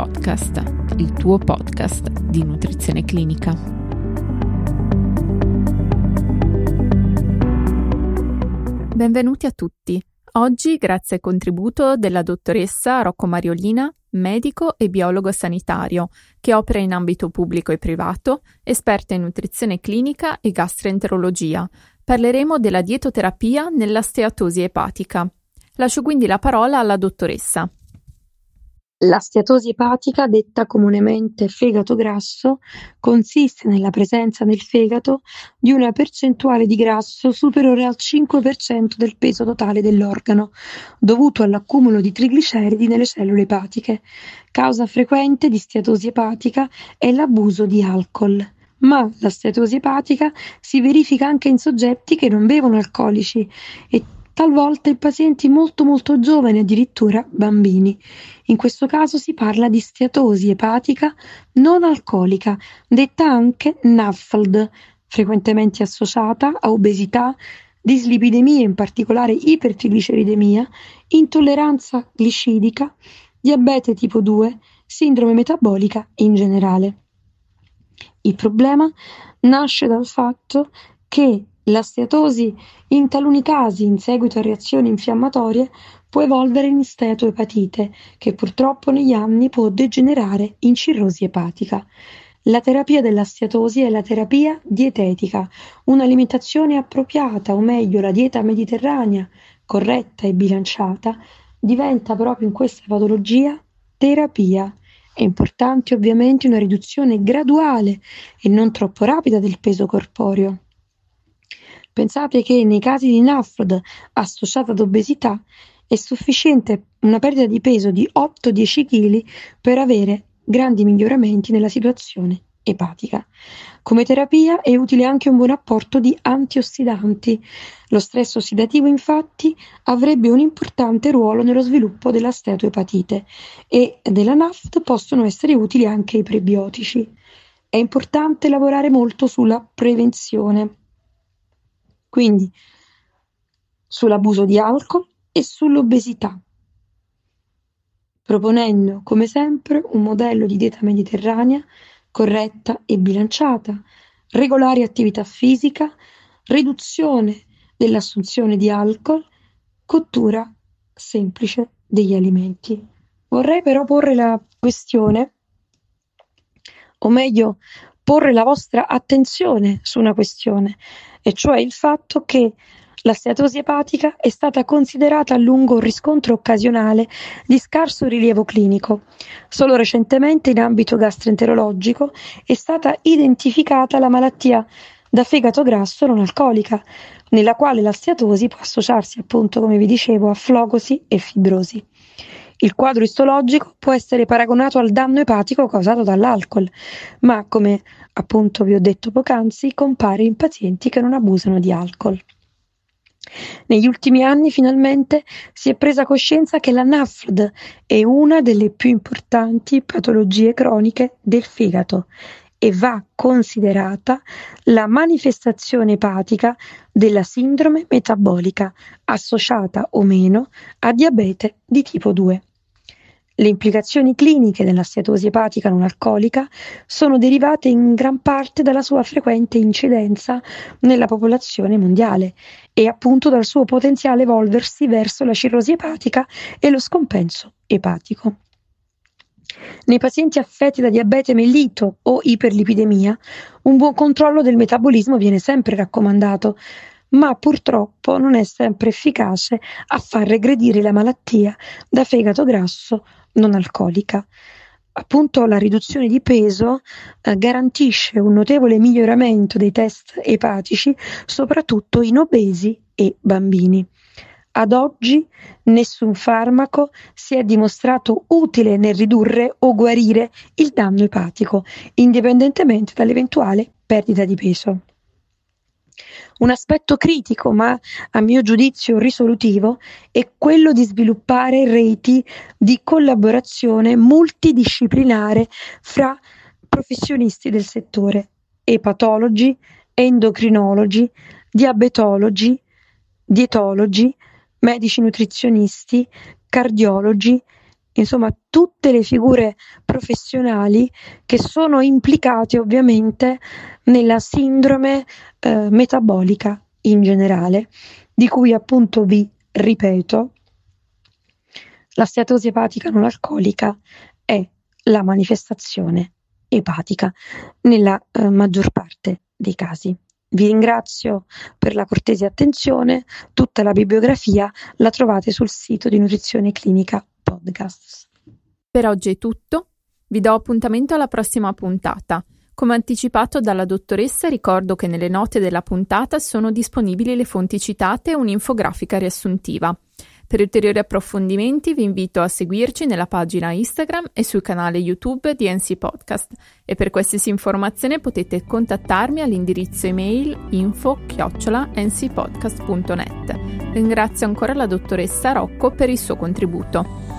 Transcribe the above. Podcast, il tuo podcast di nutrizione clinica. Benvenuti a tutti. Oggi, grazie al contributo della dottoressa Rocco Mariolina, medico e biologo sanitario, che opera in ambito pubblico e privato, esperta in nutrizione clinica e gastroenterologia, parleremo della dietoterapia nella steatosi epatica. Lascio quindi la parola alla dottoressa. La steatosi epatica, detta comunemente fegato grasso, consiste nella presenza nel fegato di una percentuale di grasso superiore al 5% del peso totale dell'organo, dovuto all'accumulo di trigliceridi nelle cellule epatiche. Causa frequente di steatosi epatica è l'abuso di alcol. Ma la steatosi epatica si verifica anche in soggetti che non bevono alcolici e talvolta in pazienti molto giovani, addirittura bambini. In questo caso si parla di steatosi epatica non alcolica, detta anche NAFLD, frequentemente associata a obesità, dislipidemia, in particolare ipertrigliceridemia, intolleranza glicidica, diabete tipo 2, sindrome metabolica in generale. Il problema nasce dal fatto che la steatosi, in taluni casi, in seguito a reazioni infiammatorie, può evolvere in steatoepatite, che purtroppo negli anni può degenerare in cirrosi epatica. La terapia della steatosi è la terapia dietetica, un'alimentazione appropriata, o meglio la dieta mediterranea, corretta e bilanciata, diventa proprio in questa patologia terapia. È importante ovviamente una riduzione graduale e non troppo rapida del peso corporeo. Pensate che nei casi di NAFLD associata ad obesità è sufficiente una perdita di peso di 8-10 kg per avere grandi miglioramenti nella situazione epatica. Come terapia è utile anche un buon apporto di antiossidanti. Lo stress ossidativo, infatti, avrebbe un importante ruolo nello sviluppo della steatoepatite e della NAFLD possono essere utili anche i prebiotici. È importante lavorare molto sulla prevenzione. Quindi sull'abuso di alcol e sull'obesità, proponendo come sempre un modello di dieta mediterranea corretta e bilanciata, regolare attività fisica, riduzione dell'assunzione di alcol, cottura semplice degli alimenti. Vorrei però porre la questione, o meglio porre la vostra attenzione su una questione, e cioè il fatto che la steatosi epatica è stata considerata a lungo un riscontro occasionale di scarso rilievo clinico. Solo recentemente in ambito gastroenterologico è stata identificata la malattia da fegato grasso non alcolica, nella quale la steatosi può associarsi, appunto, come vi dicevo, a flogosi e fibrosi. Il quadro istologico può essere paragonato al danno epatico causato dall'alcol, ma, come appunto vi ho detto poc'anzi, compare in pazienti che non abusano di alcol. Negli ultimi anni finalmente si è presa coscienza che la NAFLD è una delle più importanti patologie croniche del fegato e va considerata la manifestazione epatica della sindrome metabolica associata o meno a diabete di tipo 2. Le implicazioni cliniche della steatosi epatica non alcolica sono derivate in gran parte dalla sua frequente incidenza nella popolazione mondiale e appunto dal suo potenziale evolversi verso la cirrosi epatica e lo scompenso epatico. Nei pazienti affetti da diabete mellito o iperlipidemia, un buon controllo del metabolismo viene sempre raccomandato, ma purtroppo non è sempre efficace a far regredire la malattia da fegato grasso non alcolica. Appunto, la riduzione di peso garantisce un notevole miglioramento dei test epatici, soprattutto in obesi e bambini. Ad oggi nessun farmaco si è dimostrato utile nel ridurre o guarire il danno epatico, indipendentemente dall'eventuale perdita di peso. Un aspetto critico, ma a mio giudizio risolutivo, è quello di sviluppare reti di collaborazione multidisciplinare fra professionisti del settore, epatologi, endocrinologi, diabetologi, dietologi, medici nutrizionisti, cardiologi, insomma tutte le figure professionali che sono implicate ovviamente nella sindrome metabolica in generale, di cui appunto vi ripeto, la steatosi epatica non alcolica è la manifestazione epatica nella maggior parte dei casi. Vi ringrazio per la cortese attenzione, tutta la bibliografia la trovate sul sito di Nutrizione Clinica Podcast. Per oggi è tutto, vi do appuntamento alla prossima puntata. Come anticipato dalla dottoressa, ricordo che nelle note della puntata sono disponibili le fonti citate e un'infografica riassuntiva. Per ulteriori approfondimenti vi invito a seguirci nella pagina Instagram e sul canale YouTube di NC Podcast e per qualsiasi informazione potete contattarmi all'indirizzo email info@ncpodcast.net. Ringrazio ancora la dottoressa Rocco per il suo contributo.